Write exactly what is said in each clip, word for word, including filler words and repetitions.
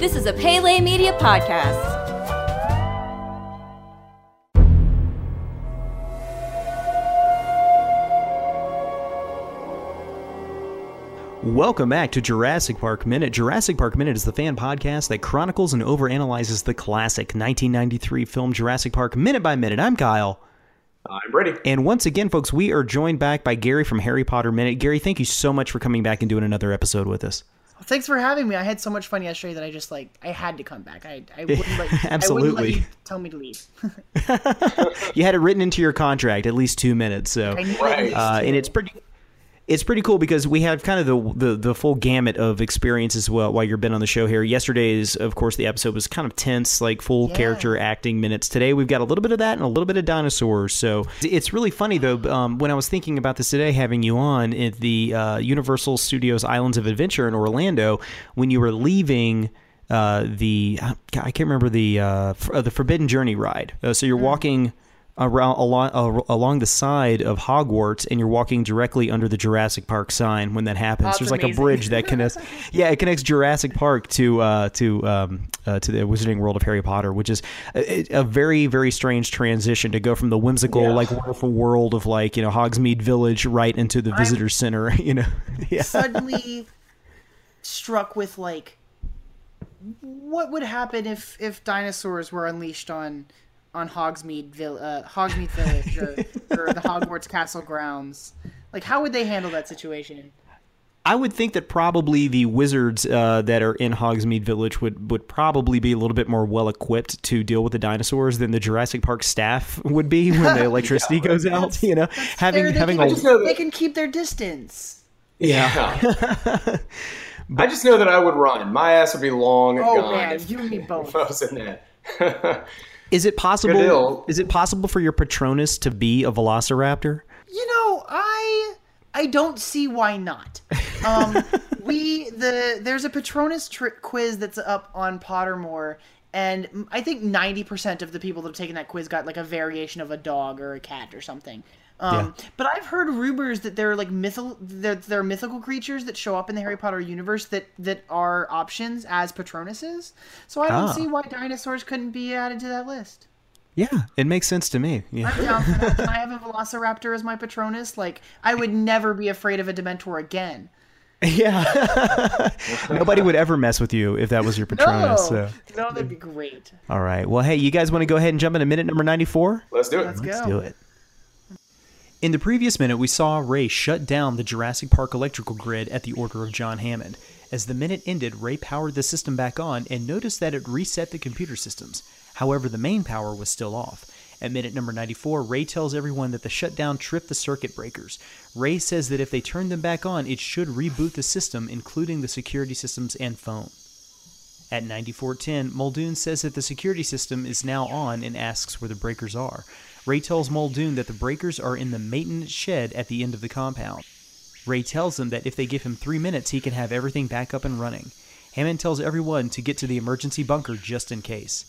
This is a Pele Media podcast. Welcome back to Jurassic Park Minute. Jurassic Park Minute is the fan podcast that chronicles and overanalyzes the classic nineteen ninety-three film Jurassic Park Minute by Minute. I'm Kyle. I'm Brady. And once again, folks, we are joined back by Gary from Harry Potter Minute. Gary, thank you so much for coming back and doing another episode with us. Thanks for having me. I had so much fun yesterday that I just, like, I had to come back. I, I wouldn't let, Absolutely. I wouldn't let you tell me to leave. You had it written into your contract, at least two minutes. So, right. uh, and it's pretty... It's pretty cool because we have kind of the, the, the full gamut of experiences while, while you've been on the show here. Yesterday's, of course, the episode was kind of tense, like full yeah. character acting minutes. Today, we've got a little bit of that and a little bit of dinosaurs. So it's really funny, though, um, when I was thinking about this today, having you on at the uh, Universal Studios Islands of Adventure in Orlando, when you were leaving... uh, the I can't remember the, uh, for, uh, the Forbidden Journey ride. Uh, so you're mm-hmm. walking... Around, along, along the side of Hogwarts, and you're walking directly under the Jurassic Park sign when that happens. That's There's amazing. Like a bridge that connects, yeah, it connects Jurassic Park to uh, to um, uh, to the Wizarding World of Harry Potter, which is a, a very, very strange transition to go from the whimsical, yeah. like wonderful world of like you know Hogsmeade Village right into the I'm visitor center. You know, yeah. Suddenly struck with like, what would happen if if dinosaurs were unleashed on. on Hogsmeade, Vill- uh, Hogsmeade Village or, or the Hogwarts Castle grounds. Like, how would they handle that situation? I would think that probably the wizards uh, that are in Hogsmeade Village would, would probably be a little bit more well-equipped to deal with the dinosaurs than the Jurassic Park staff would be when the electricity yeah, goes out, that's, you know? having they having can, all... They can keep their distance. Yeah. yeah. But, I just know that I would run. My ass would be long and oh, gone. Oh, man, if, you and me both. If I was in that. Is it possible? Is it possible for your Patronus to be a Velociraptor? You know, I I don't see why not. Um, we the there's a Patronus trick quiz that's up on Pottermore, and I think ninety percent of the people that have taken that quiz got like a variation of a dog or a cat or something. Um, yeah. But I've heard rumors that there are like mythical there, there are mythical creatures that show up in the Harry Potter universe that, that are options as Patronuses. So I don't ah. see why dinosaurs couldn't be added to that list. Yeah, it makes sense to me. Yeah. I'm down for that. Can I have a Velociraptor as my Patronus? Like, I would never be afraid of a Dementor again. Yeah. Nobody would ever mess with you if that was your Patronus. No, so. no that'd be great. All right. Well, hey, you guys want to go ahead and jump into minute number ninety-four? Let's do it. Let's, Let's go. do it. In the previous minute, we saw Ray shut down the Jurassic Park electrical grid at the order of John Hammond. As the minute ended, Ray powered the system back on and noticed that it reset the computer systems. However, the main power was still off. At minute number ninety-four, Ray tells everyone that the shutdown tripped the circuit breakers. Ray says that if they turn them back on, it should reboot the system, including the security systems and phone. At ninety-four ten, Muldoon says that the security system is now on and asks where the breakers are. Ray tells Muldoon that the breakers are in the maintenance shed at the end of the compound. Ray tells him that if they give him three minutes, he can have everything back up and running. Hammond tells everyone to get to the emergency bunker just in case.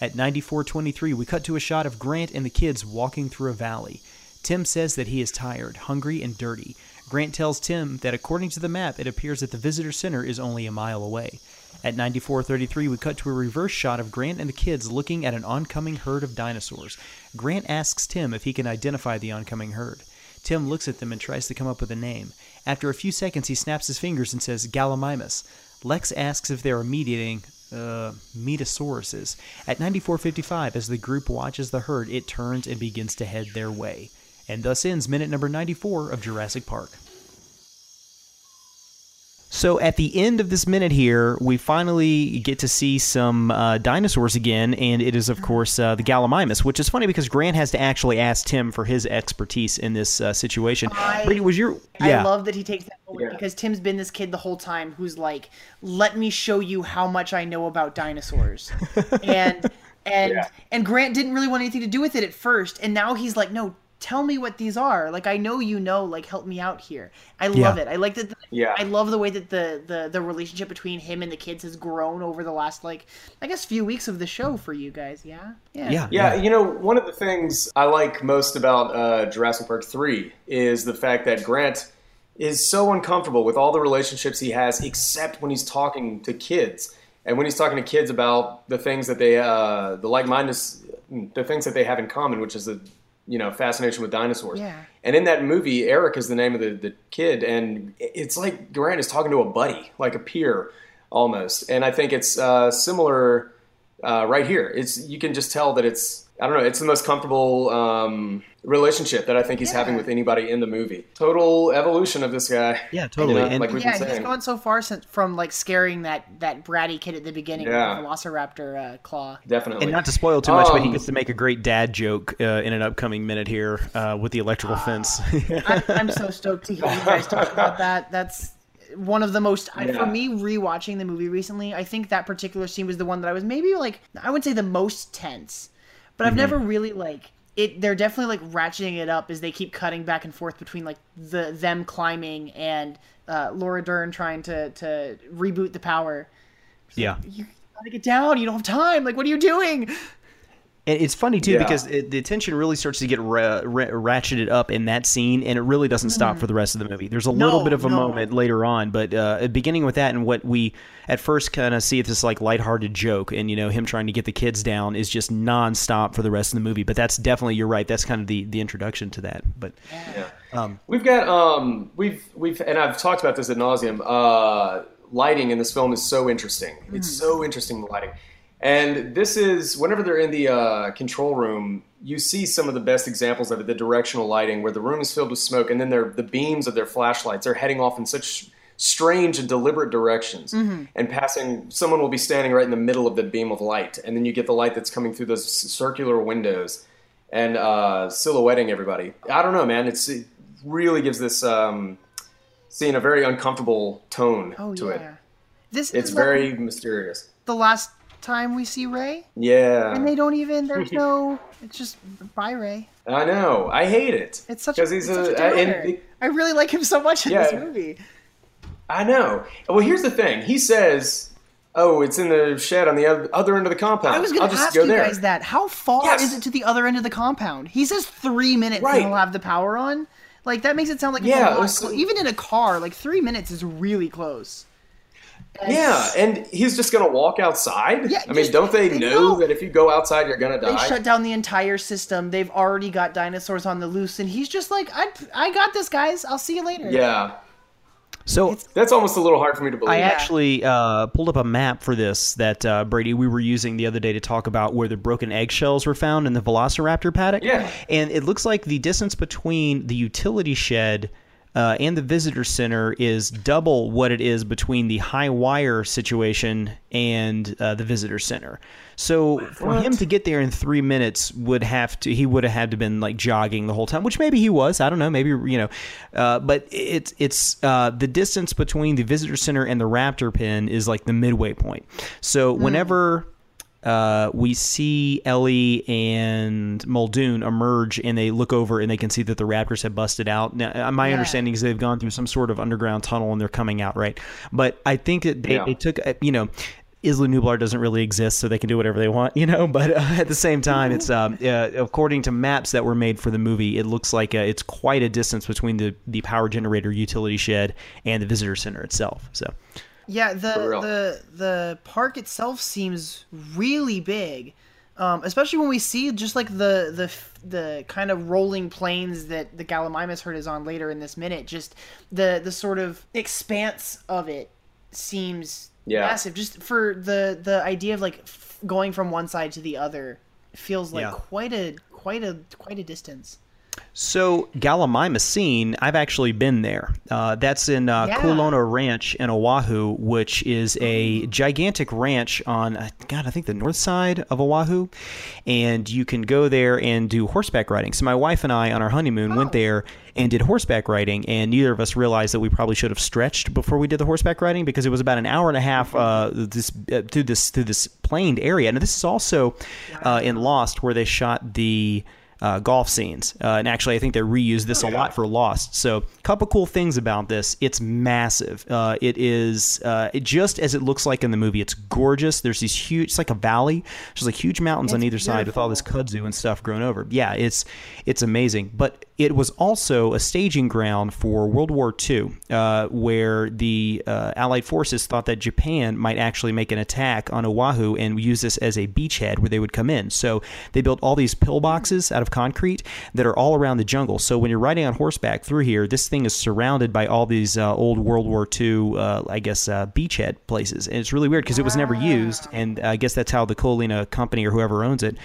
At ninety-four twenty-three, we cut to a shot of Grant and the kids walking through a valley. Tim says that he is tired, hungry, and dirty. Grant tells Tim that according to the map, it appears that the visitor center is only a mile away. At ninety-four thirty-three, we cut to a reverse shot of Grant and the kids looking at an oncoming herd of dinosaurs. Grant asks Tim if he can identify the oncoming herd. Tim looks at them and tries to come up with a name. After a few seconds, he snaps his fingers and says, Gallimimus. Lex asks if they are mediating, uh, metasauruses. At ninety-four fifty-five, as the group watches the herd, it turns and begins to head their way. And thus ends minute number ninety-four of Jurassic Park. So at the end of this minute here, we finally get to see some uh, dinosaurs again, and it is, of course, uh, the Gallimimus, which is funny because Grant has to actually ask Tim for his expertise in this uh, situation. I, Brady, was your, yeah. I love that he takes that forward yeah. because Tim's been this kid the whole time who's like, let me show you how much I know about dinosaurs. and and yeah. and Grant didn't really want anything to do with it at first, and now he's like, no, tell me what these are. Like, I know you know, like, help me out here. I love yeah. it. I like that. The, yeah. I love the way that the, the, the relationship between him and the kids has grown over the last, like, I guess few weeks of the show for you guys. Yeah? Yeah. Yeah. yeah. You know, one of the things I like most about uh, Jurassic Park three is the fact that Grant is so uncomfortable with all the relationships he has, except when he's talking to kids. And when he's talking to kids about the things that they, uh, the like-mindedness, the things that they have in common, which is the, you know, fascination with dinosaurs. Yeah. And in that movie, Eric is the name of the, the kid, and it's like Grant is talking to a buddy, like a peer almost. And I think it's uh, similar uh, right here. It's you can just tell that it's, I don't know, it's the most comfortable um, relationship that I think he's yeah. having with anybody in the movie. Total evolution of this guy. Yeah, totally. You know, and like we've yeah, been saying. He's gone so far since, from like scaring that, that bratty kid at the beginning yeah. with the Velociraptor uh, claw. Definitely. And not to spoil too much, um, but he gets to make a great dad joke uh, in an upcoming minute here uh, with the electrical uh, fence. I, I'm so stoked to hear you guys talk about that. That's one of the most yeah. for me rewatching the movie recently. I think that particular scene was the one that I was maybe like I would say the most tense. But I've mm-hmm. never really, like, it. They're definitely, like, ratcheting it up as they keep cutting back and forth between, like, the them climbing and uh, Laura Dern trying to, to reboot the power. It's yeah. Like, you gotta get down. You don't have time. Like, what are you doing? And it's funny, too, yeah. because it, the tension really starts to get ra- ra- ratcheted up in that scene, and it really doesn't stop mm. for the rest of the movie. There's a no, little bit of a no. moment later on, but uh, beginning with that and what we at first kind of see if this like lighthearted joke and, you know, him trying to get the kids down is just nonstop for the rest of the movie. But that's definitely, you're right, that's kind of the, the introduction to that. But yeah. um, We've got, um, we've, we've, and I've talked about this ad nauseum, uh, lighting in this film is so interesting. Mm. It's so interesting, the lighting. And this is, whenever they're in the uh, control room, you see some of the best examples of it, the directional lighting, where the room is filled with smoke, and then the beams of their flashlights are heading off in such strange and deliberate directions. Mm-hmm. And passing, someone will be standing right in the middle of the beam of light, and then you get the light that's coming through those circular windows and uh, silhouetting everybody. I don't know, man. It's, it really gives this um, scene a very uncomfortable tone oh, to yeah. it. This it's is very like mysterious. The last time we see Ray, yeah, and they don't even. There's no. It's just bye, Ray. I know. I hate it. It's such because he's it's a. a and it, I really like him so much in yeah, this movie. I know. Well, here's the thing. He says, "Oh, it's in the shed on the other end of the compound." I was going to ask go you there. guys that. How far yes. is it to the other end of the compound? He says three minutes, right. and he'll have the power on. Like that makes it sound like yeah, a so, even in a car, like three minutes is really close. And yeah, and he's just going to walk outside? Yeah, I mean, don't they, they know, know that if you go outside, you're going to die? They shut down the entire system. They've already got dinosaurs on the loose, and he's just like, I I got this, guys. I'll see you later. Yeah. So it's, that's almost a little hard for me to believe. I actually uh, pulled up a map for this that, uh, Brady, we were using the other day to talk about where the broken eggshells were found in the Velociraptor paddock. Yeah. And it looks like the distance between the utility shed Uh, and the visitor center is double what it is between the high wire situation and uh, the visitor center. So for what? him to get there in three minutes would have to, he would have had to been like jogging the whole time, which maybe he was, I don't know, maybe, you know, uh, but it's, it's uh, the distance between the visitor center and the raptor pen is like the midway point. So mm. whenever Uh, we see Ellie and Muldoon emerge, and they look over, and they can see that the raptors have busted out. Now, my yeah. understanding is they've gone through some sort of underground tunnel, and they're coming out, right? But I think that they, yeah. they took, you know, Isla Nublar doesn't really exist, so they can do whatever they want, you know. But uh, at the same time, it's um, uh, according to maps that were made for the movie, it looks like uh, it's quite a distance between the the power generator utility shed and the visitor center itself. So. Yeah, the, the the park itself seems really big, um, especially when we see just like the the the kind of rolling plains that the Gallimimus herd is on later in this minute. Just the the sort of expanse of it seems yeah. massive. Just for the, the idea of like f- going from one side to the other feels like yeah. quite a quite a quite a distance. So Gallimimus, I've actually been there. Uh, that's in uh, yeah. Kualoa Ranch in Oahu, which is a gigantic ranch on, God, I think the north side of Oahu. And you can go there and do horseback riding. So my wife and I on our honeymoon oh. went there and did horseback riding. And neither of us realized that we probably should have stretched before we did the horseback riding because it was about an hour and a half uh, this, uh, through this through this planed area. Now, this is also uh, in Lost where they shot the Uh, golf scenes. Uh, and actually, I think they reused this oh, a yeah. lot for Lost. So a couple cool things about this. It's massive. Uh, it is uh, it just as it looks like in the movie. It's gorgeous. There's these huge, it's like a valley. There's like huge mountains it's on either beautiful. side with all this kudzu and stuff grown over. Yeah, it's it's amazing. But It was also a staging ground for World War Two, uh, where the uh, Allied forces thought that Japan might actually make an attack on Oahu and use this as a beachhead where they would come in. So they built all these pillboxes out of concrete that are all around the jungle. So when you're riding on horseback through here, this thing is surrounded by all these uh, old World War Two, uh, I guess, uh, beachhead places. And it's really weird because it was never used, and I guess that's how the Coalina company or whoever owns it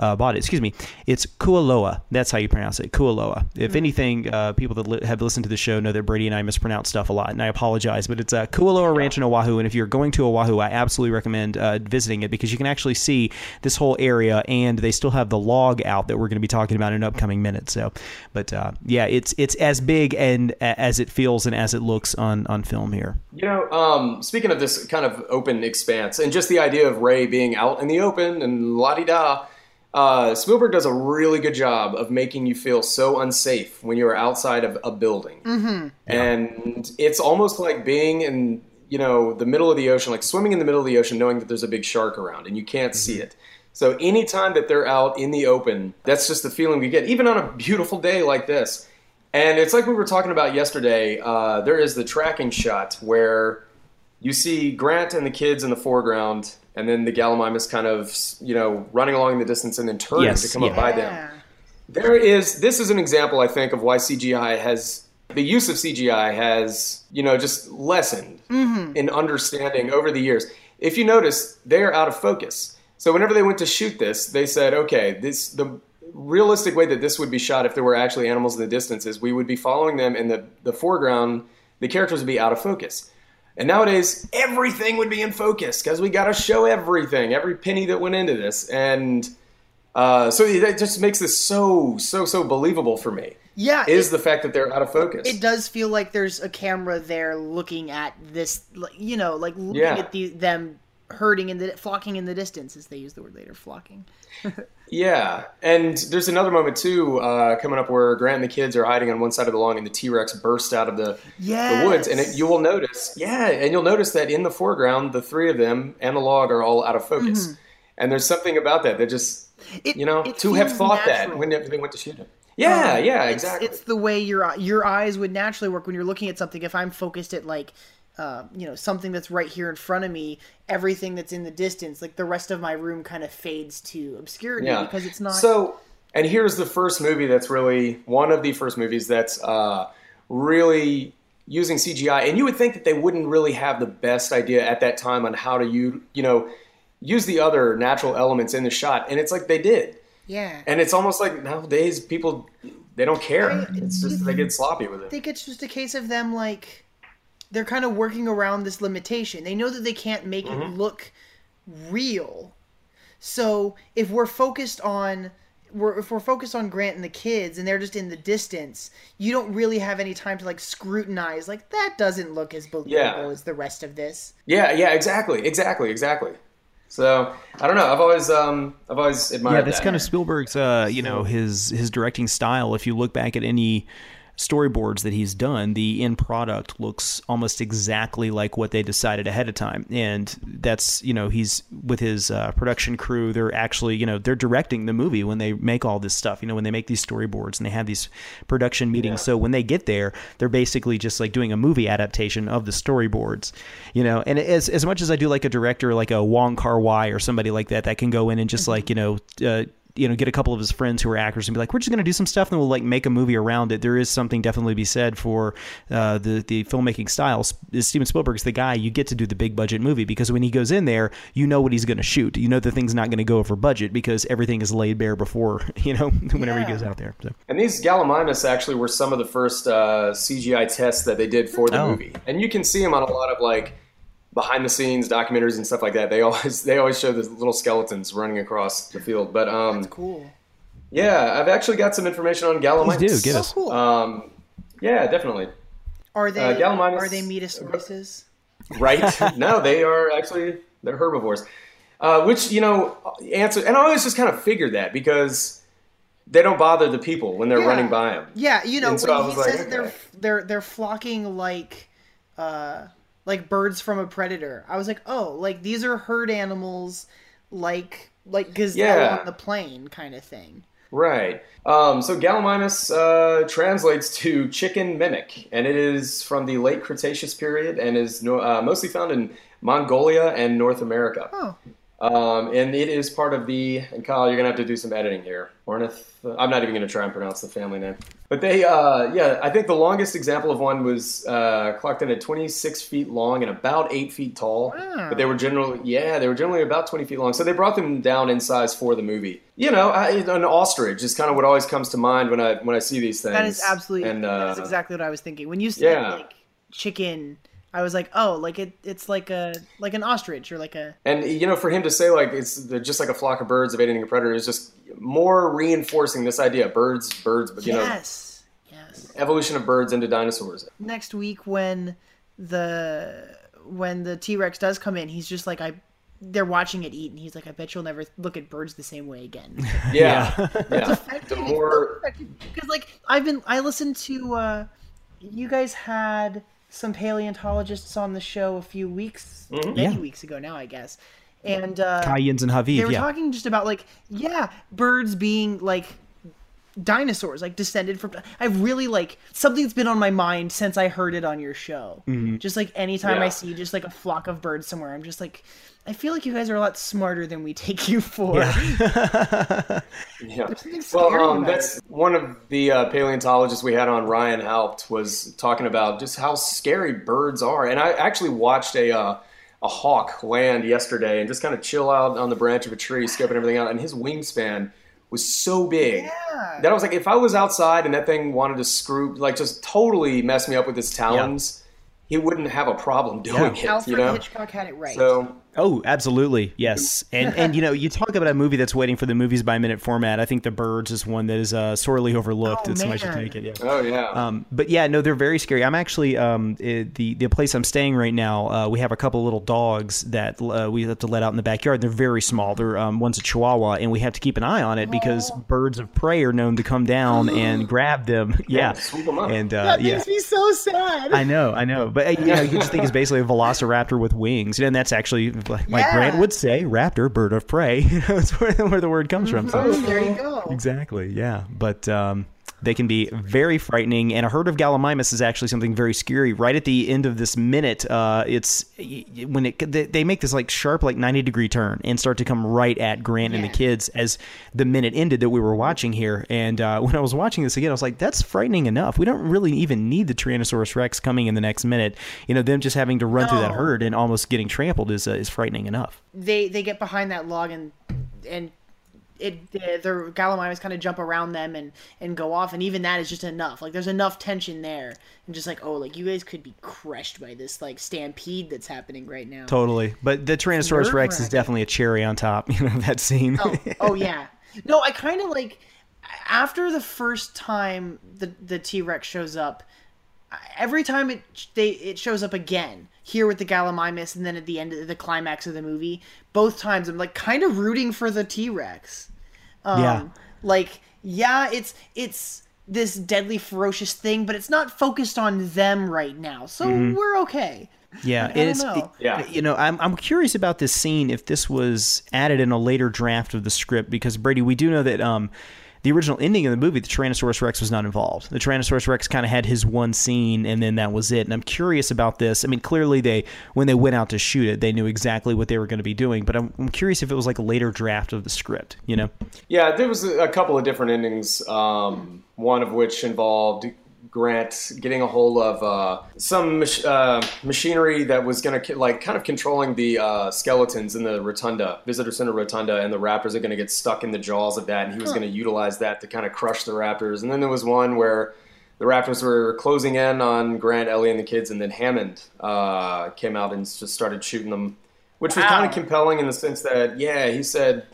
Uh, bought it. Excuse me. It's Kualoa. That's how you pronounce it. Kualoa. If anything, uh, people that li- have listened to the show know that Brady and I mispronounce stuff a lot, and I apologize. But it's uh, Kualoa Ranch in Oahu, and if you're going to Oahu, I absolutely recommend uh, visiting it because you can actually see this whole area, and they still have the log out that we're going to be talking about in an upcoming minute. So, but uh, yeah, it's it's as big and as it feels and as it looks on on film here. You know, um, speaking of this kind of open expanse, and just the idea of Ray being out in the open and la di da. Uh, Spielberg does a really good job of making you feel so unsafe when you are outside of a building. Mm-hmm. And it's almost like being in, you know, the middle of the ocean, like swimming in the middle of the ocean, knowing that there's a big shark around and you can't mm-hmm. see it. So anytime that they're out in the open, that's just the feeling we get, even on a beautiful day like this. And it's like we were talking about yesterday. Uh, there is the tracking shot where you see Grant and the kids in the foreground, and then the Gallimimus kind of, you know, running along in the distance and then turning yes, to come yeah. up by them. There is, this is an example, I think, of why C G I has, the use of C G I has, you know, just lessened mm-hmm. in understanding over the years. If you notice, they are out of focus. So whenever they went to shoot this, they said, okay, this the realistic way that this would be shot if there were actually animals in the distance is we would be following them in the, the foreground, the characters would be out of focus. And nowadays, everything would be in focus because we got to show everything, every penny that went into this. And uh, so that just makes this so, so, so believable for me. Yeah. Is it, the fact that they're out of focus. It does feel like there's a camera there looking at this, you know, like looking yeah. at the, them herding in the, flocking in the distance, as they use the word later, flocking. Yeah. And there's another moment, too, uh, coming up where Grant and the kids are hiding on one side of the lawn and the T-Rex bursts out of the, yes. the woods. And it, you will notice, yeah, and you'll notice that in the foreground, the three of them and the log are all out of focus. Mm-hmm. And there's something about that that just, it, you know, to have thought natural. That when they went to shoot him. Yeah, um, yeah, it's, exactly. It's the way your your eyes would naturally work when you're looking at something. If I'm focused at, like, Uh, you know, something that's right here in front of me, everything that's in the distance, like the rest of my room kind of fades to obscurity yeah. because it's not. So, and here's the first movie that's really, one of the first movies that's uh, really using C G I. And you would think that they wouldn't really have the best idea at that time on how to, you, you know, use the other natural elements in the shot. And it's like they did. Yeah. And it's almost like nowadays people, they don't care. I, it's just, they get sloppy with it. I think it's just a case of them like... They're kind of working around this limitation. They know that they can't make mm-hmm. it look real. So if we're focused on, we're, if we're focused on Grant and the kids, and they're just in the distance, you don't really have any time to like scrutinize. Like that doesn't look as believable yeah. as the rest of this. Yeah, yeah, exactly, exactly, exactly. So I don't know. I've always um, I've always admired. Yeah, that's that. Kind of Spielberg's, uh, you know, his his directing style. If you look back at any storyboards that he's done, the end product looks almost exactly like what they decided ahead of time. And that's, you know, he's with his uh, production crew, they're actually, you know, they're directing the movie when they make all this stuff, you know, when they make these storyboards and they have these production meetings. Yeah. So when they get there, they're basically just like doing a movie adaptation of the storyboards, you know, and as as much as I do like a director, like a Wong Kar-wai or somebody like that, that can go in and just like, you know, uh, you know, get a couple of his friends who are actors and be like, we're just going to do some stuff and we'll like make a movie around it. There is something definitely to be said for uh, the, the filmmaking style. Steven Spielberg's the guy you get to do the big budget movie because when he goes in there, you know what he's going to shoot. You know the thing's not going to go over budget because everything is laid bare before, you know, whenever yeah. he goes out there. So. And these Gallimimus actually were some of the first uh, C G I tests that they did for the oh. movie. And you can see them on a lot of like behind the scenes documentaries and stuff like that. They always they always show the little skeletons running across the field. But um, that's cool. Yeah, I've actually got some information on Gallimimus. Please do, get us. Oh, cool. Um, yeah, definitely. Are they uh, Gallimimus, are they metasauruses? Right. No, they are actually they're herbivores. Uh, which you know answer and I always just kind of figured that because they don't bother the people when they're yeah. running by them. Yeah, you know, so when he says like, okay. they're they're they're flocking like uh like birds from a predator. I was like, oh, like these are herd animals, like like gazelle yeah. on the plain kind of thing. Right. Um, so Gallimimus uh, translates to chicken mimic, and it is from the late Cretaceous period and is no, uh, mostly found in Mongolia and North America. Oh. Um, and it is part of the, and Kyle, you're going to have to do some editing here. Ornith, I'm not even going to try and pronounce the family name. But they, uh, yeah, I think the longest example of one was uh, clocked in at twenty-six feet long and about eight feet tall. Wow. But they were generally, yeah, they were generally about twenty feet long. So they brought them down in size for the movie. You know, I, an ostrich is kind of what always comes to mind when I when I see these things. That is absolutely, and, uh, that's exactly what I was thinking. When you said, yeah. like, chicken... I was like, oh, like it, it's like a like an ostrich or like a. And you know, for him to say like it's just like a flock of birds evading a predator is just more reinforcing this idea. Birds, birds, but you yes. know, yes, yes, evolution of birds into dinosaurs. Next week, when the when the T-Rex does come in, he's just like I. They're watching it eat, and he's like, "I bet you'll never look at birds the same way again." Yeah, yeah. yeah. The more because like I've been, I listened to uh, you guys had. Some paleontologists on the show a few weeks, mm-hmm. many yeah. weeks ago now, I guess. And uh, Kayans and Haviv, they were yeah. talking just about like, yeah, birds being like dinosaurs, like descended from. I've really like something's been on my mind since I heard it on your show. Mm-hmm. Just like anytime yeah. I see just like a flock of birds somewhere, I'm just like, I feel like you guys are a lot smarter than we take you for. Yeah. yeah. Well, um, that's it. One of the uh, paleontologists we had on, Ryan Haupt, was talking about just how scary birds are. And I actually watched a uh, a hawk land yesterday and just kind of chill out on the branch of a tree, scoping everything out. And his wingspan was so big yeah. that I was like, if I was outside and that thing wanted to screw, like just totally mess me up with his talons, yeah. he wouldn't have a problem doing yeah. it. Alfred you know? Hitchcock had it right. So. Oh, absolutely. Yes. And, and you know, you talk about a movie that's waiting for the Movies by Minute format. I think The Birds is one that is uh, sorely overlooked. Oh, somebody should take it. Yeah. Oh, yeah. Um, but yeah, no, they're very scary. I'm actually, um, it, the, the place I'm staying right now, uh, we have a couple little dogs that uh, we have to let out in the backyard. They're very small. They're um, one's a Chihuahua, and we have to keep an eye on it because Aww. Birds of prey are known to come down and grab them. Yeah. Swoop them up. And, uh, that makes yeah. me so sad. I know, I know. But you know, you just think it's basically a Velociraptor with wings. And that's actually... Like yeah. Grant would say, raptor, bird of prey. That's where, where the word comes mm-hmm. from. So. Oh, there you go. Exactly, yeah. But um, they can be very frightening. And a herd of Gallimimus is actually something very scary. Right at the end of this minute, uh, it's when it they make this like sharp, like ninety degree turn and start to come right at Grant yeah. and the kids as the minute ended that we were watching here. And uh, when I was watching this again, I was like, that's frightening enough. We don't really even need the Tyrannosaurus Rex coming in the next minute. You know, them just having to run no. through that herd and almost getting trampled is uh, is frightening enough. They they get behind that log and and. It, the Gallimimus kind of jump around them and, and go off, and even that is just enough. Like, there's enough tension there. And just like, oh, like, you guys could be crushed by this, like, stampede that's happening right now. Totally. But the Tyrannosaurus Rex is definitely a cherry on top, you know, that scene. Oh, oh yeah. No, I kind of, like, after the first time the, the T-Rex shows up, every time it they it shows up again, here with the Gallimimus, and then at the end of the climax of the movie, both times I'm like kind of rooting for the T-Rex. Um, yeah. Like, yeah, it's it's this deadly, ferocious thing, but it's not focused on them right now, so mm-hmm. we're okay. Yeah, I it's it, yeah. You know, I'm I'm curious about this scene if this was added in a later draft of the script, because Brady, we do know that. Um, The original ending of the movie, the Tyrannosaurus Rex was not involved. The Tyrannosaurus Rex kind of had his one scene, and then that was it. And I'm curious about this. I mean, clearly, they when they went out to shoot it, they knew exactly what they were going to be doing. But I'm, I'm curious if it was like a later draft of the script, you know? Yeah, there was a couple of different endings, um, one of which involved Grant getting a hold of uh, some mach- uh, machinery that was going to, like, kind of controlling the uh, skeletons in the rotunda, visitor center rotunda, and the raptors are going to get stuck in the jaws of that, and he was going to utilize that to kind of crush the raptors. And then there was one where the raptors were closing in on Grant, Ellie, and the kids, and then Hammond uh, came out and just started shooting them, which was wow. kind of compelling in the sense that, yeah, he said,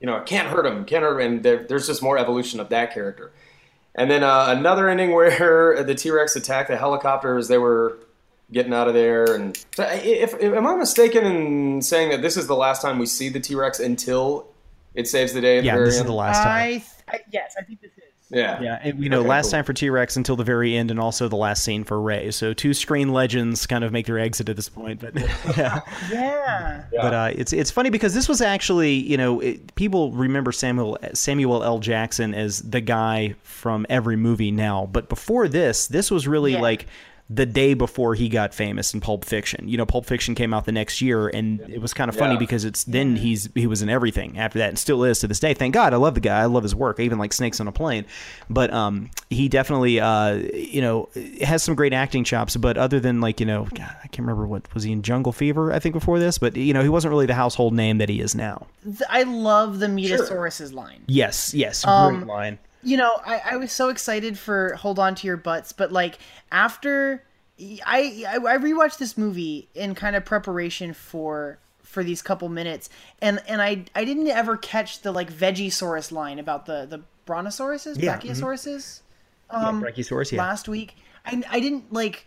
you know, can't hurt him, can't hurt him, and there, there's just more evolution of that character. And then uh, another ending where the T-Rex attacked the helicopters. They were getting out of there. And so if, if am I mistaken in saying that this is the last time we see the T-Rex until it saves the day? At yeah, the very this end? Is the last time. I th- I, yes, I think this is. Yeah. Yeah. And we know okay, last cool. time for T-Rex until the very end, and also the last scene for Ray. So two screen legends kind of make their exit at this point. But yeah. yeah. yeah. But uh, it's it's funny because this was actually, you know, it, people remember Samuel Samuel L Jackson as the guy from every movie now. But before this, this was really yeah. like the day before he got famous in Pulp Fiction. You know, Pulp Fiction came out the next year, and it was kind of funny yeah. because it's then he's he was in everything after that, and still is to this day. Thank God. I love the guy. I love his work. I even like Snakes on a Plane. But um, he definitely, uh, you know, has some great acting chops. But other than like, you know, God, I can't remember what was he in Jungle Fever, I think, before this. But, you know, he wasn't really the household name that he is now. I love the Metasaurus's sure. line. Yes, yes. Great um, line. You know, I, I was so excited for Hold On to Your Butts, but like after I, I I rewatched this movie in kind of preparation for for these couple minutes, and and I I didn't ever catch the like Vegisaurus line about the the brontosauruses, yeah. brachiosauruses, mm-hmm. um, yeah, Brachiosaurus, yeah. last week. I I didn't like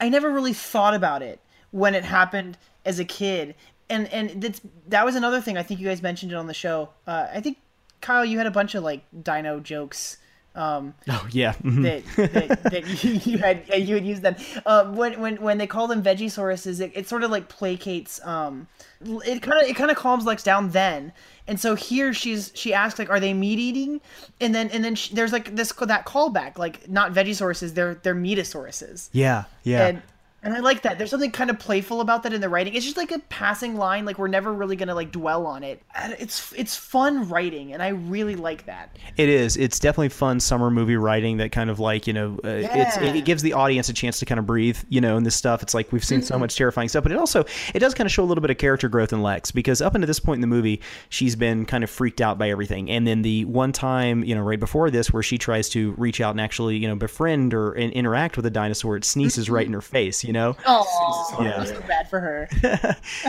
I never really thought about it when it happened as a kid, and and that's that was another thing. I think you guys mentioned it on the show. Uh, I think. Kyle, you had a bunch of like dino jokes. Um, oh yeah, mm-hmm. that, that, that you, you had you had used them. Uh, when when when they call them Vegisauruses, it, it sort of like placates. Um, it kind of it kind of calms Lex down then. And so here she's she asks like, are they meat eating? And then and then she, there's like this that callback like not Vegisauruses, they're they're Metasauruses. Yeah, yeah. And, And I like that. There's something kind of playful about that in the writing. It's just like a passing line. Like we're never really going to like dwell on it. It's it's fun writing, and I really like that. It is. It's definitely fun summer movie writing that kind of like, you know, uh, yeah. it's, it, it gives the audience a chance to kind of breathe, you know, in this stuff. It's like we've seen so much terrifying stuff, but it also, it does kind of show a little bit of character growth in Lex, because up until this point in the movie, she's been kind of freaked out by everything. And then the one time, you know, right before this where she tries to reach out and actually, you know, befriend or and interact with a dinosaur, it sneezes right in her face. You You know, oh, yeah. that's so bad for her. But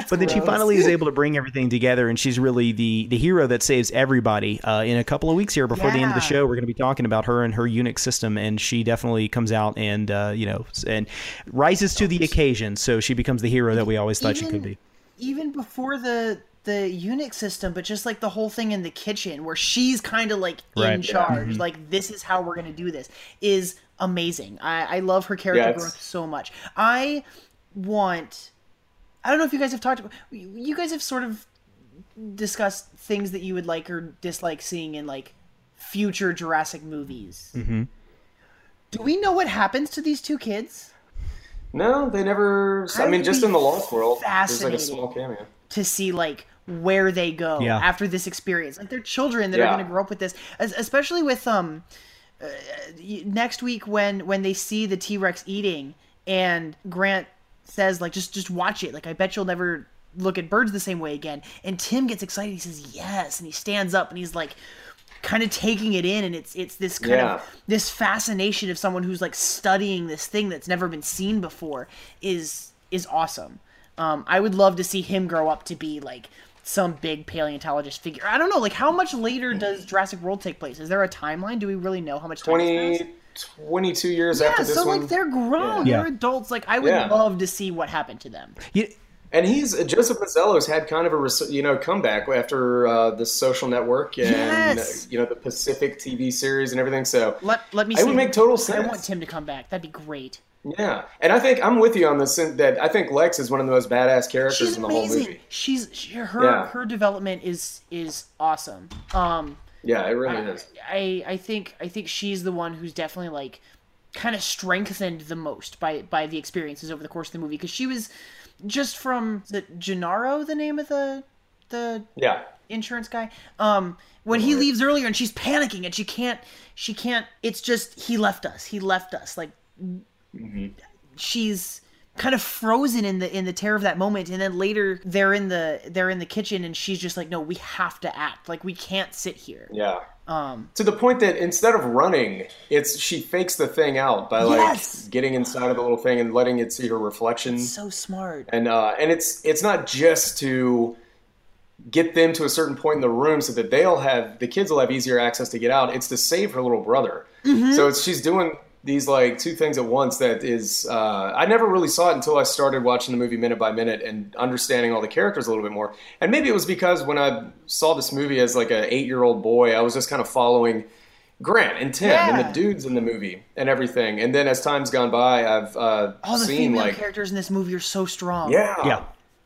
gross. Then she finally is able to bring everything together, and she's really the the hero that saves everybody. Uh, in a couple of weeks here, before yeah. the end of the show, we're going to be talking about her and her Unix system, and she definitely comes out and uh, you know and rises to the occasion. So she becomes the hero that we always thought even, she could be. Even before the the Unix system, but just like the whole thing in the kitchen where she's kind of like right. in charge, yeah. mm-hmm. like this is how we're going to do this is. Amazing. I, I love her character yes. growth so much. I want... I don't know if you guys have talked... You guys have sort of discussed things that you would like or dislike seeing in, like, future Jurassic movies. Mm-hmm. Do we know what happens to these two kids? No, they never... I, I mean, just in the Lost World, there's, like, a small cameo. To see, like, where they go yeah. after this experience. Like, they're children that yeah. are going to grow up with this. As, especially with... um. Uh, next week when when they see the T-Rex eating and Grant says like just just watch it, like I bet you'll never look at birds the same way again, and Tim gets excited, he says yes, and he stands up and he's like kind of taking it in, and it's it's this kind yeah. of this fascination of someone who's like studying this thing that's never been seen before is is awesome. um I would love to see him grow up to be like some big paleontologist figure. I don't know, like how much later does Jurassic World take place? Is there a timeline? Do we really know how much time twenty, has passed? twenty-two years yeah, after this so one. Yeah, so like they're grown, yeah. they're adults. Like I would yeah. love to see what happened to them. Yeah. And he's Joseph Mazzello's had kind of a you know comeback after uh, the Social Network and yes. you know the Pacific T V series and everything. So let let me. It would make total sense. I want Tim to come back. That'd be great. Yeah, and I think I'm with you on this. That I think Lex is one of the most badass characters She's in the amazing. whole movie. She's she, her yeah. her development is is awesome. Um, yeah, it really I, is. I, I think I think she's the one who's definitely like kind of strengthened the most by by the experiences over the course of the movie, because she was just from the Gennaro, the name of the the yeah. insurance guy. Um, when he leaves earlier and she's panicking and she can't she can't. It's just he left us. He left us like. Mm-hmm. She's kind of frozen in the in the terror of that moment, and then later they're in the they're in the kitchen and she's just like, no, we have to act, like we can't sit here. Yeah. Um to the point that instead of running, it's she fakes the thing out by like yes! getting inside of the little thing and letting it see her reflection. It's so smart. And uh and it's it's not just to get them to a certain point in the room so that they'll have the kids will have easier access to get out. It's to save her little brother. Mm-hmm. So it's she's doing these like two things at once that is, uh, I never really saw it until I started watching the movie minute by minute and understanding all the characters a little bit more. And maybe it was because when I saw this movie as like an eight year old boy, I was just kind of following Grant and Tim yeah. and the dudes in the movie and everything. And then as time's gone by, I've uh, all the seen, female like, characters in this movie are so strong. Yeah, yeah.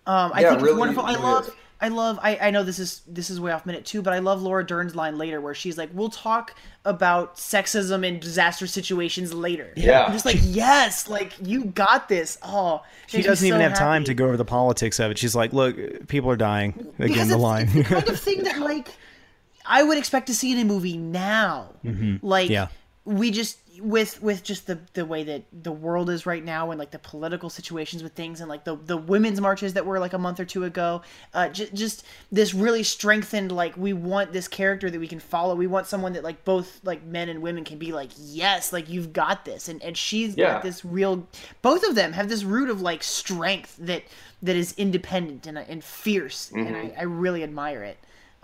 Um, I yeah, think really, it's wonderful. Really I love, is. I love. I, I know this is this is way off minute two, but I love Laura Dern's line later where she's like, "We'll talk about sexism and disaster situations later." Yeah, I'm just like, she, yes, like you got this. Oh, she doesn't even so have happy. time to go over the politics of it. She's like, "Look, people are dying." Again, the line. It's the kind of thing that like. I would expect to see in a movie now. Mm-hmm. Like yeah. we just with with just the, the way that the world is right now and like the political situations with things and like the, the women's marches that were like a month or two ago, uh, j- just this really strengthened, like we want this character that we can follow. We want someone that like both like men and women can be like, yes, like you've got this. And, and she's yeah. got this real, both of them have this root of like strength that, that is independent and, and fierce. Mm-hmm. And I, I really admire it.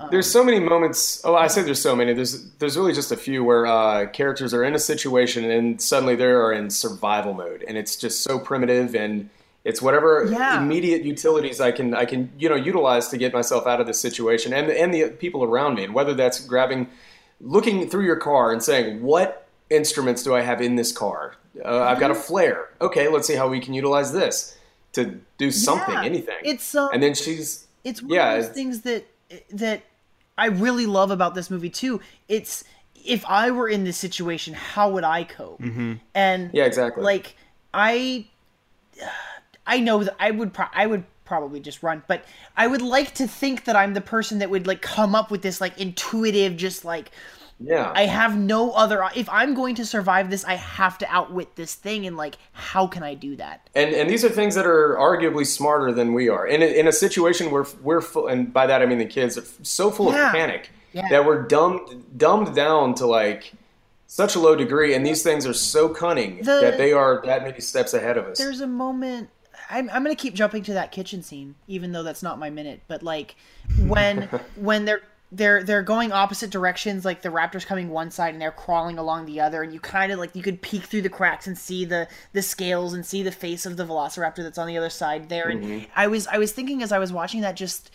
There's so many moments. Oh, I say there's so many. There's there's really just a few where uh, characters are in a situation and suddenly they are in survival mode, and it's just so primitive, and it's whatever yeah. immediate utilities I can I can you know utilize to get myself out of this situation and and the people around me, and whether that's grabbing, looking through your car and saying, what instruments do I have in this car? Uh, I've got a flare. Okay, let's see how we can utilize this to do something, yeah, anything. It's um, and then she's it's one yeah, of those things that that. I really love about this movie too. It's if I were in this situation, how would I cope? Mm-hmm. And yeah, exactly. Like I, I know that I would, pro- I would probably just run, but I would like to think that I'm the person that would like come up with this like intuitive, just like, yeah, I have no other, if I'm going to survive this, I have to outwit this thing. And like, how can I do that? And and these are things that are arguably smarter than we are. In a, in a situation where we're full, and by that I mean the kids are so full yeah. of panic yeah. that we're dumbed dumbed down to like such a low degree. And these things are so cunning the, that they are that many steps ahead of us. There's a moment, I'm I'm going to keep jumping to that kitchen scene, even though that's not my minute. But like when when they're, They're they're going opposite directions, like the raptor's coming one side and they're crawling along the other, and you kind of like you could peek through the cracks and see the, the scales and see the face of the velociraptor that's on the other side there. Mm-hmm. And I was I was thinking as I was watching that, just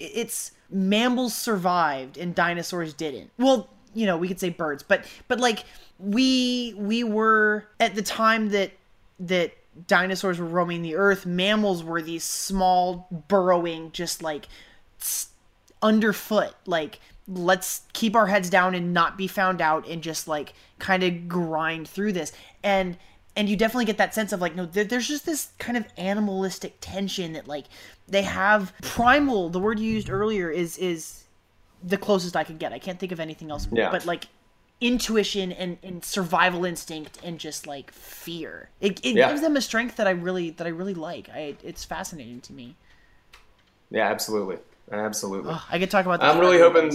it's mammals survived and dinosaurs didn't. Well, you know, we could say birds, but but like we we were at the time that that dinosaurs were roaming the earth, mammals were these small burrowing, just like st- underfoot, like let's keep our heads down and not be found out and just like kind of grind through this. And and you definitely get that sense of like, no, there, there's just this kind of animalistic tension that like they have. Primal, the word you used earlier, is is the closest I could get. I can't think of anything else. Yeah. But like intuition and, and survival instinct and just like fear, it, it yeah. gives them a strength that I really that I really like. I it's fascinating to me. Yeah, absolutely. Absolutely. Oh, I could talk about that. I'm really hoping.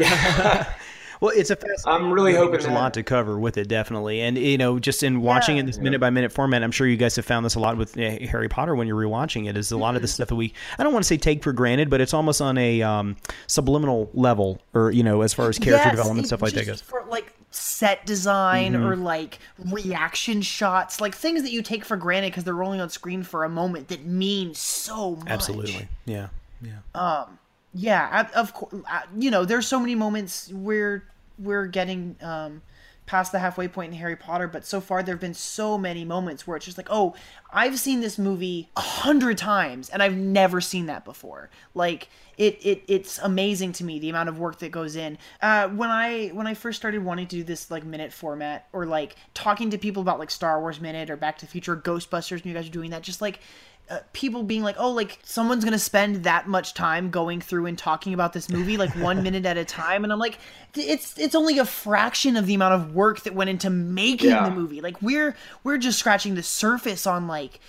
yeah. Well, it's a fascinating. I'm really hoping there's that. a lot to cover with it, definitely. And, you know, just in watching yeah. it this minute by minute format, I'm sure you guys have found this a lot with Harry Potter when you're rewatching it, is a lot mm-hmm. of the stuff that we, I don't want to say take for granted, but it's almost on a um, subliminal level, or, you know, as far as character yes, development, stuff like that goes. For, like, set design mm-hmm. or like reaction shots, like things that you take for granted because they're rolling on screen for a moment that mean so much. Absolutely. Yeah. Yeah. Um, yeah, I, of course, I, you know, there's so many moments where we're getting um, past the halfway point in Harry Potter, but so far there have been so many moments where it's just like, oh, I've seen this movie a hundred times and I've never seen that before. Like it, it, it's amazing to me, the amount of work that goes in. Uh, when I, when I first started wanting to do this like minute format, or like talking to people about like Star Wars Minute or Back to the Future, Ghostbusters, and you guys are doing that, just like, Uh, people being like, oh, like someone's gonna spend that much time going through and talking about this movie like one minute at a time, and I'm like, it's it's only a fraction of the amount of work that went into making yeah. the movie. Like we're we're just scratching the surface on like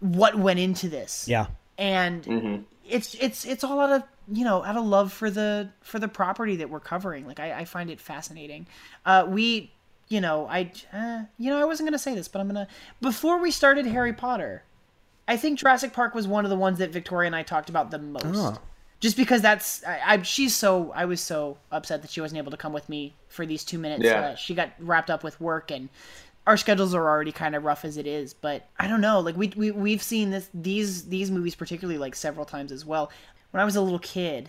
what went into this. Yeah, and mm-hmm. it's it's it's all out of you know out of love for the for the property that we're covering. Like I, I find it fascinating. Uh, we you know I uh, you know I wasn't gonna say this, but I'm gonna before we started Harry Potter. I think Jurassic Park was one of the ones that Victoria and I talked about the most, oh. just because that's I, I. She's so I was so upset that she wasn't able to come with me for these two minutes. Yeah. Uh, she got wrapped up with work, and our schedules are already kind of rough as it is. But I don't know, like we we we've seen this these these movies particularly like several times as well. When I was a little kid,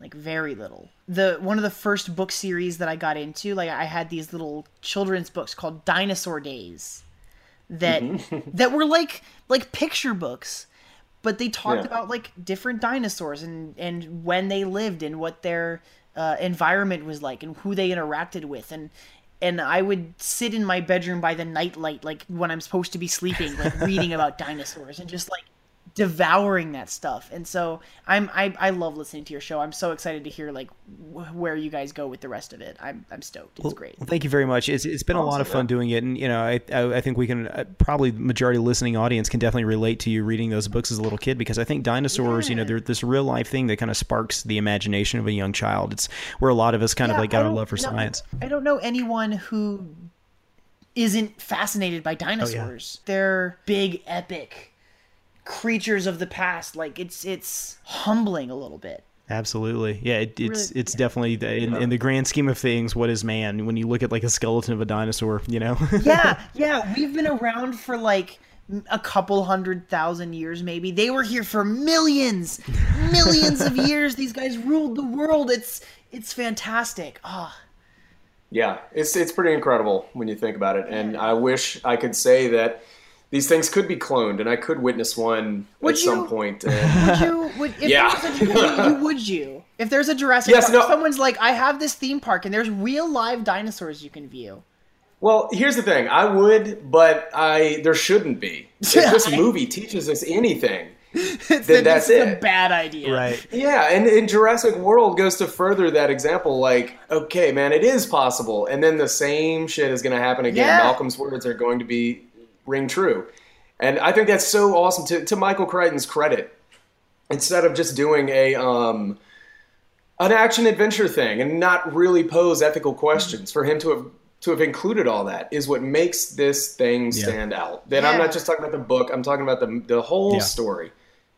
Like, very little. The one of the first book series that I got into, like, I had these little children's books called Dinosaur Days that mm-hmm. that were like like picture books, but they talked yeah. about like different dinosaurs and and when they lived and what their uh, environment was like and who they interacted with. And and I would sit in my bedroom by the nightlight, like when I'm supposed to be sleeping, like reading about dinosaurs and just like devouring that stuff. And so I'm I, I love listening to your show. I'm so excited to hear like wh- where you guys go with the rest of it. I'm I'm stoked. It's well, great. Well, thank you very much. It's it's been awesome. a lot of fun doing it, and you know I I, I think we can uh, probably the majority of the listening audience can definitely relate to you reading those books as a little kid, because I think dinosaurs, yeah. you know, they're this real life thing that kind of sparks the imagination of a young child. It's where a lot of us kind yeah, of like got our love for no, science. I don't know anyone who isn't fascinated by dinosaurs. Oh, yeah. They're big, epic creatures of the past. Like it's it's humbling a little bit. Absolutely. Yeah, it, it's really, it's yeah. definitely the, in, yeah. in the grand scheme of things, what is man when you look at like a skeleton of a dinosaur, you know? yeah yeah we've been around for like a couple hundred thousand years maybe. They were here for millions millions of years. These guys ruled the world. It's it's fantastic. Ah oh. yeah it's it's pretty incredible when you think about it. And I wish I could say that these things could be cloned, and I could witness one would at you, some point. Would you? Would, if yeah. There's a, would, you, would you? If there's a Jurassic yes, Park, no. someone's like, I have this theme park, and there's real live dinosaurs you can view. Well, here's the thing. I would, but I there shouldn't be. If this movie teaches us anything, it's then that's it. It's a bad idea. Right. Yeah, and, and Jurassic World goes to further that example. Like, okay, man, it is possible. And then the same shit is going to happen again. Yeah. Malcolm's words are going to be... ring true. And I think that's so awesome. To, to Michael Crichton's credit, instead of just doing a um, an action adventure thing and not really pose ethical questions, mm-hmm. for him to have to have included all that is what makes this thing yeah. stand out. That yeah. I'm not just talking about the book. I'm talking about the the whole yeah. story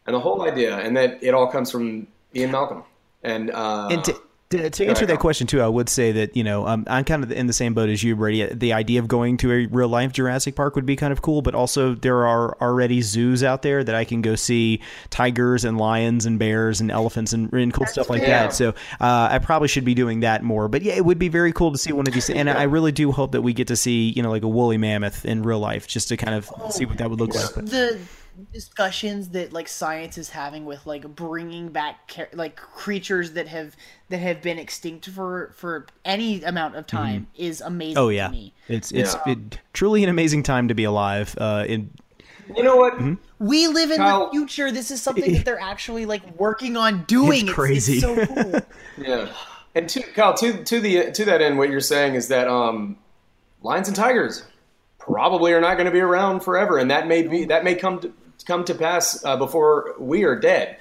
and the whole idea, and that it all comes from Ian Malcolm. And uh, and to- To, to answer that question too, I would say that, you know, um, I'm kind of in the same boat as you, Brady. The idea of going to a real life Jurassic Park would be kind of cool, but also there are already zoos out there that I can go see tigers and lions and bears and elephants and, and cool That's stuff like yeah. that. So uh, I probably should be doing that more. But yeah, it would be very cool to see one of these. And I really do hope that we get to see, you know, like a woolly mammoth in real life, just to kind of oh, see what that would look like. The discussions that like science is having with like bringing back like creatures that have that have been extinct for for any amount of time mm-hmm. is amazing. Oh yeah, to me. it's it's yeah. it, truly an amazing time to be alive. Uh, in you know what, mm-hmm. we live in Kyle, the future. This is something that they're actually like working on doing. It's crazy. It's, it's so cool. yeah, and to Kyle, to to the to that end, what you're saying is that um, lions and tigers probably are not going to be around forever, and that may be that may come. To, come to pass uh, before we are dead.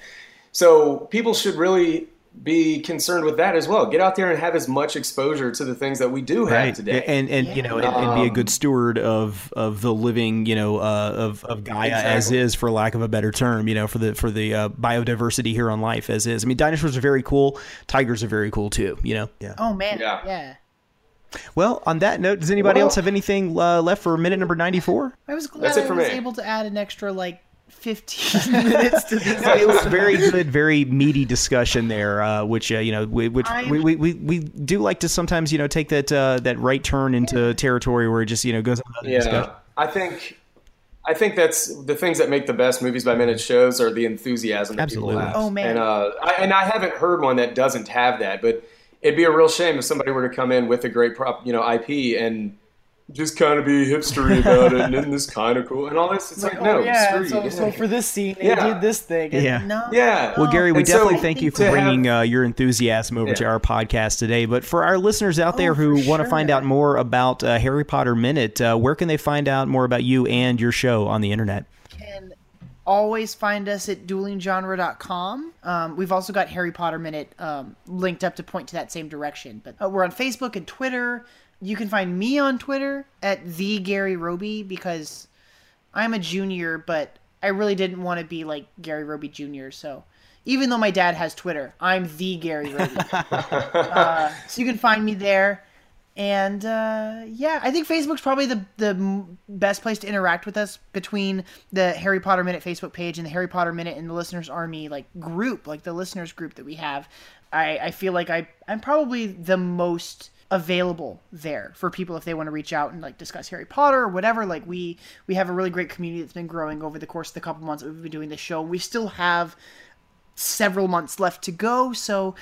So people should really be concerned with that as well. Get out there and have as much exposure to the things that we do have right. today. And, and yeah. you know, and, and be a good steward of, of the living, you know, uh, of, of Gaia exactly. as is, for lack of a better term, you know, for the, for the uh, biodiversity here on life as is. I mean, dinosaurs are very cool. Tigers are very cool too, you know? Yeah. Oh man. Yeah. yeah. Well, on that note, does anybody well, else have anything uh, left for minute number ninety-four? I was glad I was me. able to add an extra like, fifteen minutes to this. No, it was very good, very meaty discussion there, uh, which uh, you know, we, which we, we, we, we do like to sometimes, you know, take that uh, that right turn into territory where it just, you know, goes on another yeah. discussion. I think I think that's the things that make the best Movies by Minute shows are the enthusiasm that Absolutely. people have. Oh man. And uh, I, and I haven't heard one that doesn't have that, but it'd be a real shame if somebody were to come in with a great prop, you know, I P and just kind of be hipstery about it, and isn't this kind of cool? And all this, it's like, like oh, no, yeah, screw so, you. So for this scene, they yeah. did this thing. And yeah. No, yeah. Well, Gary, we and definitely so thank you for bringing have, uh, your enthusiasm over yeah. to our podcast today. But for our listeners out there oh, who want to sure. find out more about uh, Harry Potter Minute, uh, where can they find out more about you and your show on the internet? Can always find us at dueling genre dot com. Um, we've also got Harry Potter Minute um, linked up to point to that same direction. But uh, we're on Facebook and Twitter. You can find me on Twitter at TheGaryRoby, because I'm a junior, but I really didn't want to be like Gary Roby Junior So even though my dad has Twitter, I'm TheGaryRoby. uh, so you can find me there. And uh, yeah, I think Facebook's probably the the best place to interact with us, between the Harry Potter Minute Facebook page and the Harry Potter Minute and the Listeners Army like group, like the listeners group that we have. I, I feel like I I'm probably the most available there for people if they want to reach out and like discuss Harry Potter or whatever. Like we we have a really great community that's been growing over the course of the couple months that we've been doing this show. We still have several months left to go, so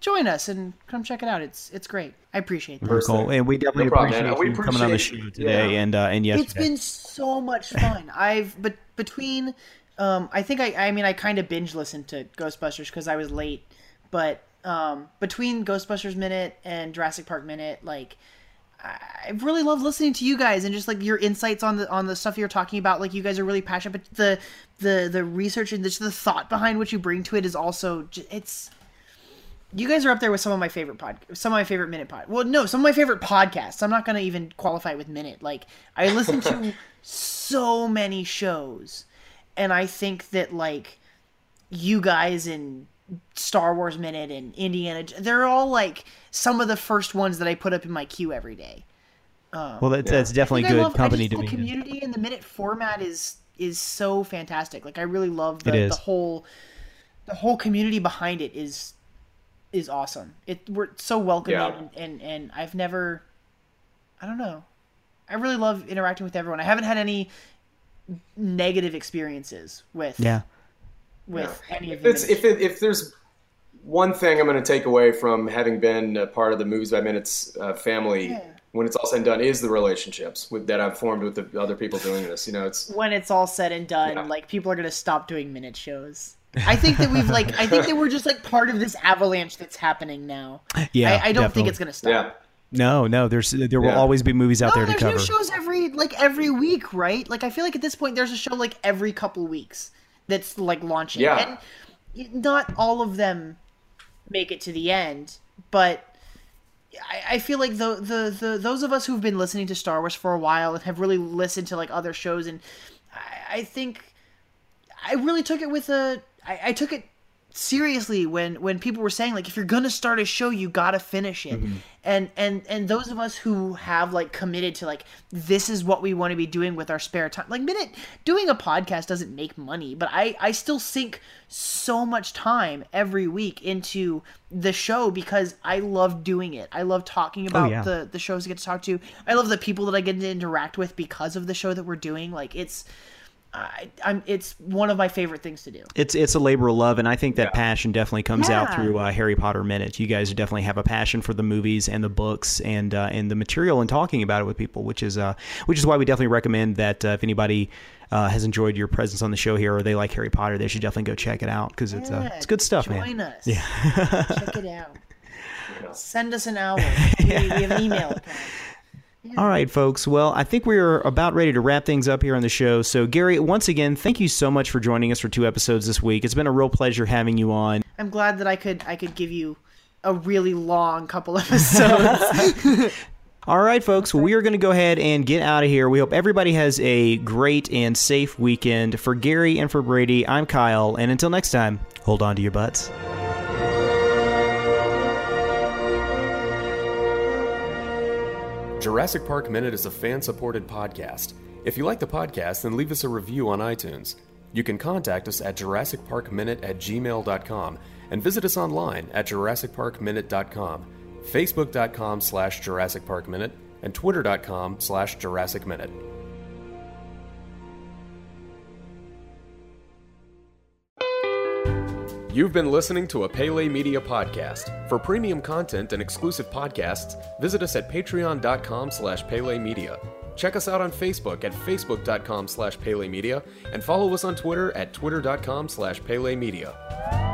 join us and come check it out. It's it's great. I appreciate that. Very cool, and we definitely no problem, appreciate we you appreciate coming on the show today yeah. and uh, and yesterday. It's been so much fun. I've but between, um, I think I I mean I kind of binge listened to Ghostbusters because I was late, but um, between Ghostbusters Minute and Jurassic Park Minute, like, I really love listening to you guys and just like your insights on the on the stuff you're talking about. Like you guys are really passionate, but the the the research and just the thought behind what you bring to it is also it's. You guys are up there with some of my favorite pod, some of my favorite minute pod. Well, no, some of my favorite podcasts. I'm not gonna even qualify it with minute. Like I listen to so many shows, and I think that like you guys and Star Wars Minute and Indiana, they're all like some of the first ones that I put up in my queue every day. Um, well, that's, yeah. that's definitely good love, company to be in. The community and the minute format is is so fantastic. Like I really love the, the whole the whole community behind it is is awesome. It we're so welcoming yeah. and, and and I've never I don't know. I really love interacting with everyone. I haven't had any negative experiences with yeah. with yeah. any of the it's, if, it, if there's one thing I'm going to take away from having been a part of the Movies by Minutes uh, family yeah. when it's all said and done is the relationships with, that I've formed with the other people doing this. You know, it's when it's all said and done, yeah. like people are going to stop doing minute shows. I think that we've like I think that we're just like part of this avalanche that's happening now. Yeah, I, I don't definitely. think it's going to stop. Yeah. No, no, there's there will yeah. always be movies out no, there to cover. There's new shows every like every week, right? Like I feel like at this point there's a show like every couple weeks that's like launching yeah. and not all of them make it to the end, but I, I feel like the, the the those of us who've been listening to Star Wars for a while and have really listened to like other shows, and I, I think I really took it with a I, I took it seriously when when people were saying like if you're gonna start a show you gotta finish it, mm-hmm. and and and those of us who have like committed to like this is what we want to be doing with our spare time, like minute doing a podcast doesn't make money, but I I still sink so much time every week into the show because I love doing it. I love talking about oh, yeah. the the shows I get to talk to. I love the people that I get to interact with because of the show that we're doing. Like it's. I, I'm, it's one of my favorite things to do. It's it's a labor of love, and I think that yeah. passion definitely comes yeah. out through uh, Harry Potter Minute. You guys definitely have a passion for the movies and the books and uh, and the material and talking about it with people, which is uh which is why we definitely recommend that uh, if anybody uh, has enjoyed your presence on the show here or they like Harry Potter, they should definitely go check it out because yeah. it's uh, it's good stuff. Join man. Join us. Yeah. Check it out. Send us an hour. We, yeah. we have an email account. Yeah. All right, folks. Well, I think we're about ready to wrap things up here on the show. So, Gary, once again, thank you so much for joining us for two episodes this week. It's been a real pleasure having you on. I'm glad that I could I could give you a really long couple episodes. All right, folks, we are going to go ahead and get out of here. We hope everybody has a great and safe weekend. For Gary and for Brady, I'm Kyle. And until next time, hold on to your butts. Jurassic Park Minute is a fan-supported podcast. If you like the podcast, then leave us a review on iTunes. You can contact us at Jurassic Park Minute at gmail dot com and visit us online at Jurassic Park Minute dot com, Facebook.com slash Jurassic Park Minute, and Twitter.com slash Jurassic Minute. You've been listening to a Pele Media podcast. For premium content and exclusive podcasts, visit us at patreon.com slash Pele Media. Check us out on Facebook at facebook.com slash Pele Media and follow us on Twitter at twitter.com slash Pele Media.